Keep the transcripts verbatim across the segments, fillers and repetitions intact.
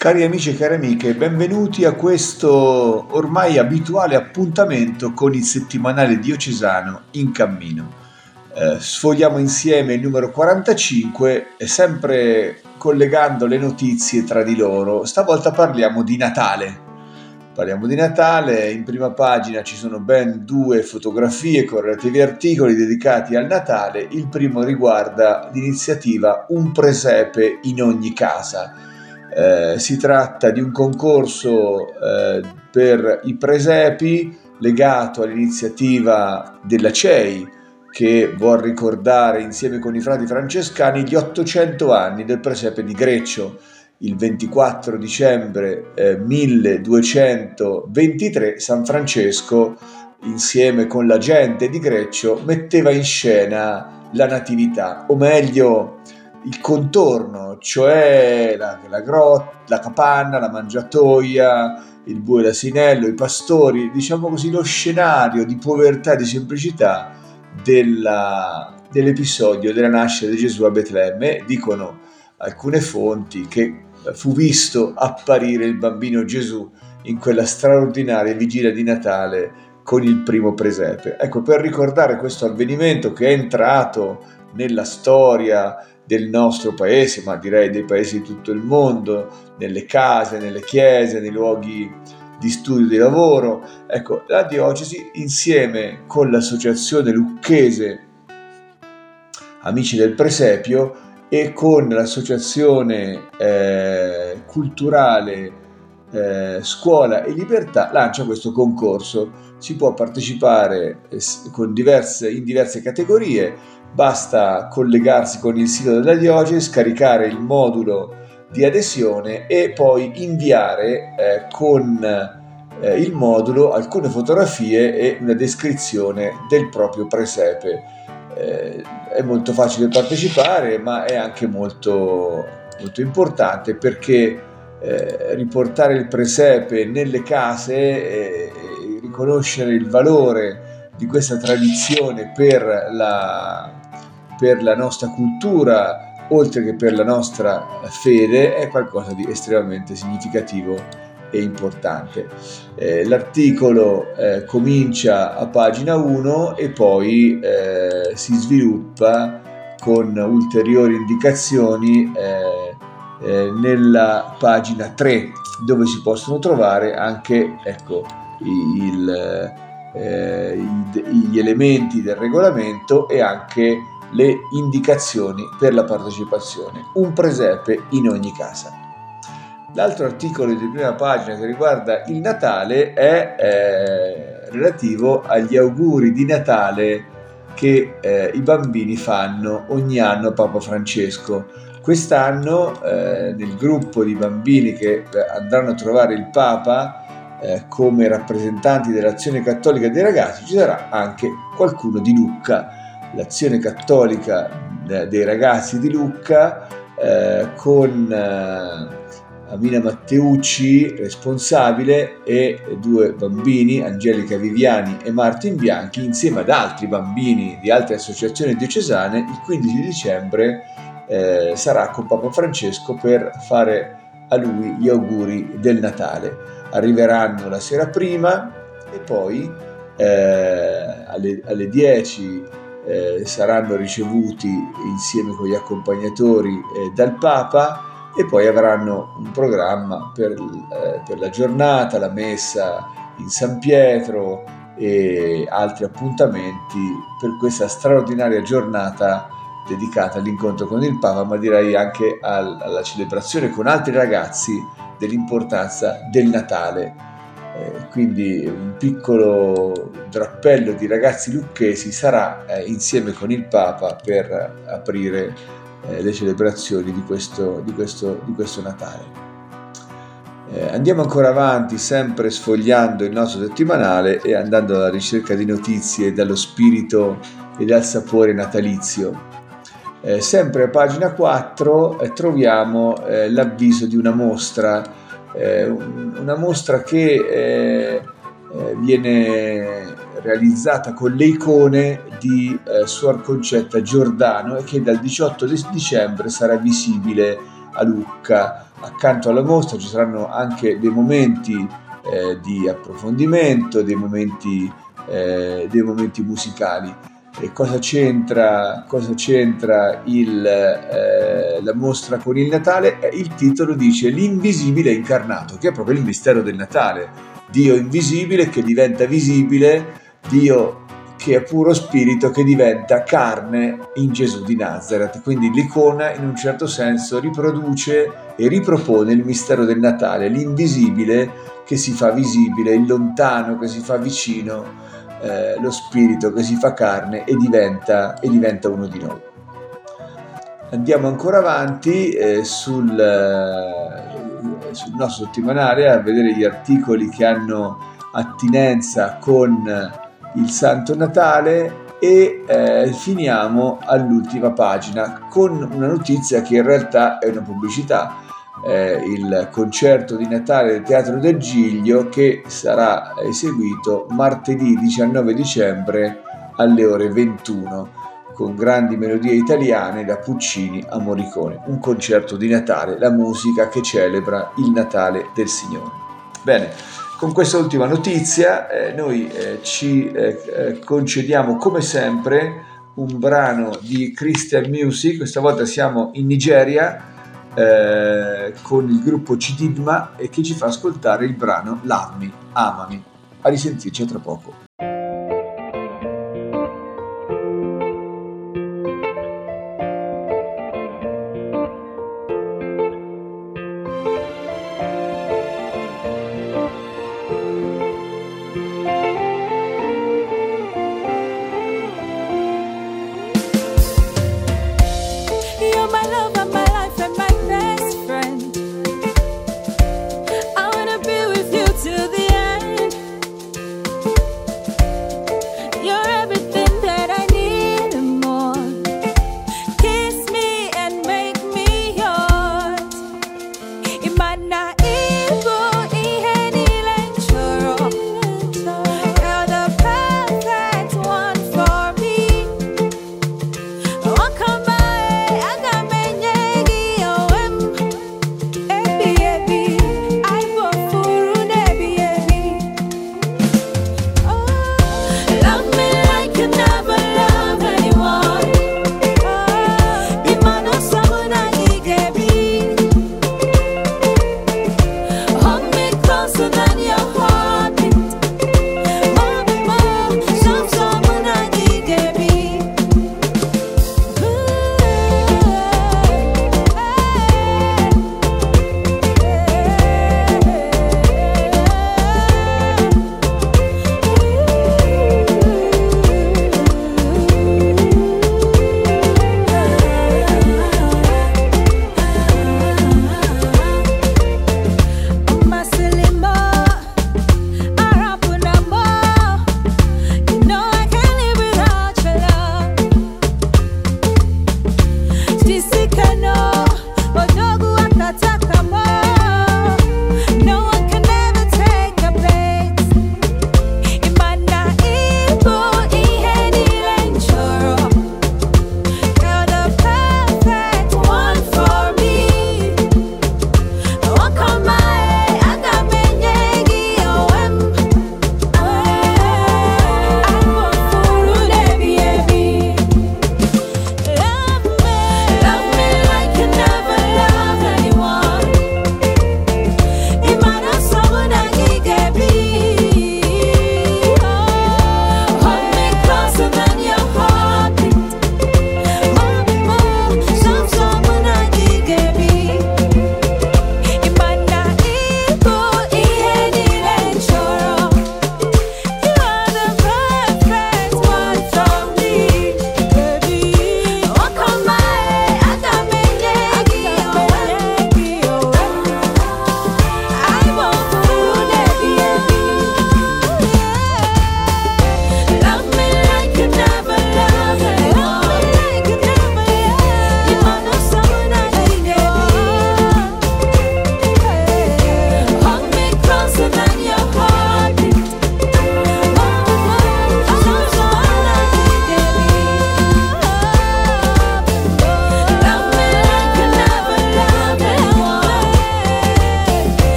Cari amici e cari amiche, benvenuti a questo ormai abituale appuntamento con il settimanale diocesano In Cammino. Eh, sfogliamo insieme il numero quarantacinque, sempre collegando le notizie tra di loro. Stavolta parliamo di Natale. Parliamo di Natale, in prima pagina ci sono ben due fotografie con relativi articoli dedicati al Natale. Il primo riguarda l'iniziativa Un Presepe in ogni casa. Eh, si tratta di un concorso eh, per i presepi legato all'iniziativa della C E I, che vuol ricordare insieme con i frati francescani gli ottocento anni del presepe di Greccio. Il ventiquattro dicembre eh, milleduecentoventitré San Francesco, insieme con la gente di Greccio, metteva in scena la natività, o meglio il contorno, cioè la, la grotta, la capanna, la mangiatoia, il bue e l'asinello, i pastori, diciamo così lo scenario di povertà e di semplicità della, dell'episodio della nascita di Gesù a Betlemme. Dicono alcune fonti che fu visto apparire il bambino Gesù in quella straordinaria vigilia di Natale con il primo presepe. Ecco, per ricordare questo avvenimento che è entrato nella storia del nostro paese, ma direi dei paesi di tutto il mondo, nelle case, nelle chiese, nei luoghi di studio e di lavoro. Ecco, la diocesi, insieme con l'associazione lucchese Amici del Presepio e con l'associazione eh, culturale eh, Scuola e Libertà, lancia questo concorso. Si può partecipare con diverse, in diverse categorie. Basta collegarsi con il sito della diocesi, scaricare il modulo di adesione e poi inviare eh, con eh, il modulo alcune fotografie e una descrizione del proprio presepe. Eh, è molto facile partecipare, ma è anche molto, molto importante, perché eh, riportare il presepe nelle case e, e riconoscere il valore di questa tradizione per la, per la nostra cultura, oltre che per la nostra fede, è qualcosa di estremamente significativo e importante. Eh, l'articolo eh, comincia a pagina uno e poi eh, si sviluppa con ulteriori indicazioni eh, eh, nella pagina tre, dove si possono trovare anche ecco, il Eh, gli elementi del regolamento e anche le indicazioni per la partecipazione. Un presepe in ogni casa. L'altro articolo di prima pagina che riguarda il Natale è eh, relativo agli auguri di Natale che eh, i bambini fanno ogni anno a Papa Francesco. Quest'anno eh, nel gruppo di bambini che andranno a trovare il Papa Eh, come rappresentanti dell'Azione Cattolica dei Ragazzi ci sarà anche qualcuno di Lucca. L'Azione Cattolica eh, dei Ragazzi di Lucca eh, con eh, Amina Matteucci responsabile e due bambini, Angelica Viviani e Martin Bianchi, insieme ad altri bambini di altre associazioni diocesane. Il quindici dicembre eh, sarà con Papa Francesco per fare a lui gli auguri del Natale. Arriveranno la sera prima e poi eh, alle, alle dieci eh, saranno ricevuti insieme con gli accompagnatori eh, dal Papa e poi avranno un programma per, eh, per la giornata, la messa in San Pietro e altri appuntamenti per questa straordinaria giornata dedicata all'incontro con il Papa, ma direi anche al, alla celebrazione con altri ragazzi dell'importanza del Natale. Eh, quindi un piccolo drappello di ragazzi lucchesi sarà eh, insieme con il Papa per aprire eh, le celebrazioni di questo, di questo, di questo Natale. Eh, andiamo ancora avanti, sempre sfogliando il nostro settimanale e andando alla ricerca di notizie dallo spirito e dal sapore natalizio. Eh, sempre a pagina quattro eh, troviamo eh, l'avviso di una mostra, eh, una mostra che eh, eh, viene realizzata con le icone di eh, Suor Concetta Giordano e che dal diciotto dicembre sarà visibile a Lucca. Accanto alla mostra ci saranno anche dei momenti eh, di approfondimento, dei momenti, eh, dei momenti musicali. E cosa c'entra, cosa c'entra il, eh, la mostra con il Natale? Il titolo dice L'invisibile incarnato, che è proprio il mistero del Natale. Dio invisibile che diventa visibile, Dio che è puro spirito che diventa carne in Gesù di Nazareth. Quindi l'icona in un certo senso riproduce e ripropone il mistero del Natale, l'invisibile che si fa visibile, il lontano che si fa vicino, eh, lo spirito che si fa carne e diventa, e diventa uno di noi. Andiamo ancora avanti eh, sul, eh, sul nostro settimanale a vedere gli articoli che hanno attinenza con il Santo Natale e eh, finiamo all'ultima pagina con una notizia che in realtà è una pubblicità, eh, il concerto di Natale del Teatro del Giglio che sarà eseguito martedì diciannove dicembre alle ore ventuno con grandi melodie italiane da Puccini a Morricone, un concerto di Natale, la musica che celebra il Natale del Signore. Bene. Con questa ultima notizia eh, noi eh, ci eh, concediamo come sempre un brano di Christian Music. Questa volta siamo in Nigeria eh, con il gruppo Cidigma e che ci fa ascoltare il brano Love Me, Amami. A risentirci tra poco.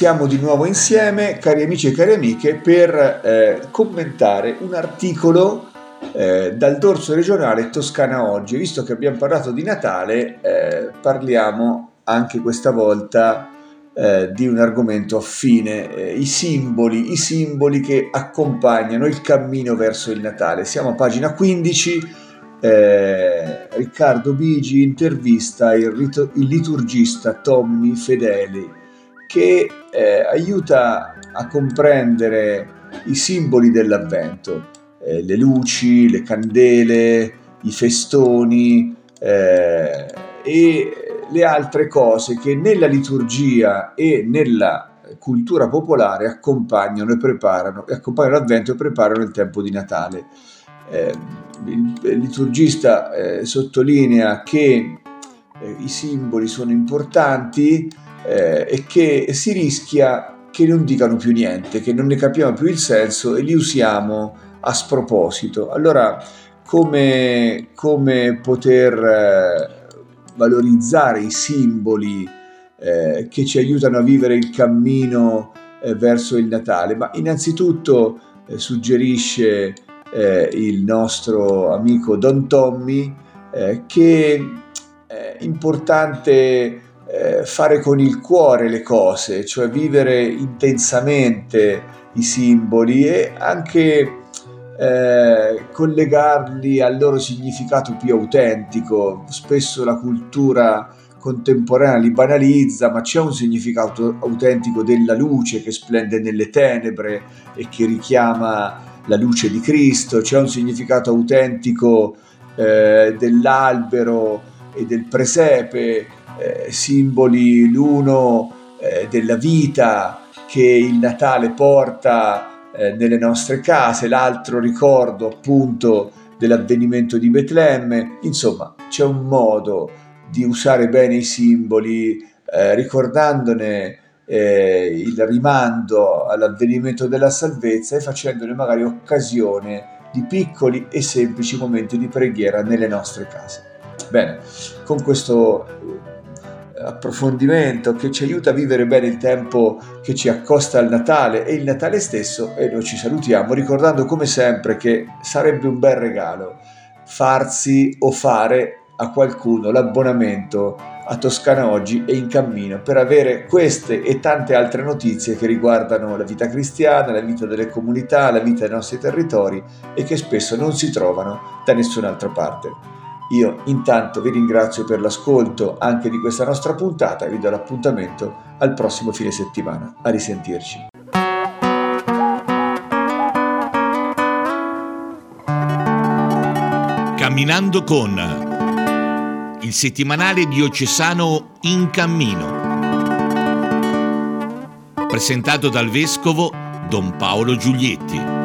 siamo di nuovo insieme, cari amici e cari amiche, per eh, commentare un articolo eh, dal dorso regionale Toscana Oggi. Visto che abbiamo parlato di Natale, eh, parliamo anche questa volta eh, di un argomento affine, eh, i simboli, i simboli che accompagnano il cammino verso il Natale. Siamo a pagina quindici. Eh, Riccardo Bigi intervista il, rit- il liturgista Tommy Fedeli, che eh, aiuta a comprendere i simboli dell'avvento, eh, le luci, le candele, i festoni eh, e le altre cose che nella liturgia e nella cultura popolare accompagnano e preparano, accompagnano l'avvento e preparano il tempo di Natale. Eh, il liturgista eh, sottolinea che eh, i simboli sono importanti eh, e che si rischia che non dicano più niente, che non ne capiamo più il senso e li usiamo a sproposito. Allora, come, come poter eh, valorizzare i simboli eh, che ci aiutano a vivere il cammino eh, verso il Natale? Ma innanzitutto eh, suggerisce Eh, il nostro amico Don Tommy eh, che è importante eh, fare con il cuore le cose, cioè vivere intensamente i simboli e anche eh, collegarli al loro significato più autentico. Spesso la cultura contemporanea li banalizza, ma c'è un significato autentico della luce che splende nelle tenebre e che richiama la luce di Cristo, c'è un significato autentico eh, dell'albero e del presepe, eh, simboli l'uno eh, della vita che il Natale porta eh, nelle nostre case, l'altro ricordo appunto dell'avvenimento di Betlemme. Insomma, c'è un modo di usare bene i simboli eh, ricordandone Eh, il rimando all'avvenimento della salvezza e facendone magari occasione di piccoli e semplici momenti di preghiera nelle nostre case. Bene, con questo approfondimento che ci aiuta a vivere bene il tempo che ci accosta al Natale e il Natale stesso, e noi ci salutiamo ricordando come sempre che sarebbe un bel regalo farsi o fare a qualcuno l'abbonamento a Toscana Oggi e In Cammino per avere queste e tante altre notizie che riguardano la vita cristiana, la vita delle comunità, la vita dei nostri territori e che spesso non si trovano da nessun'altra parte. Io intanto vi ringrazio per l'ascolto anche di questa nostra puntata e vi do l'appuntamento al prossimo fine settimana. A risentirci. Camminando con, il settimanale diocesano In Cammino, presentato dal vescovo Don Paolo Giulietti.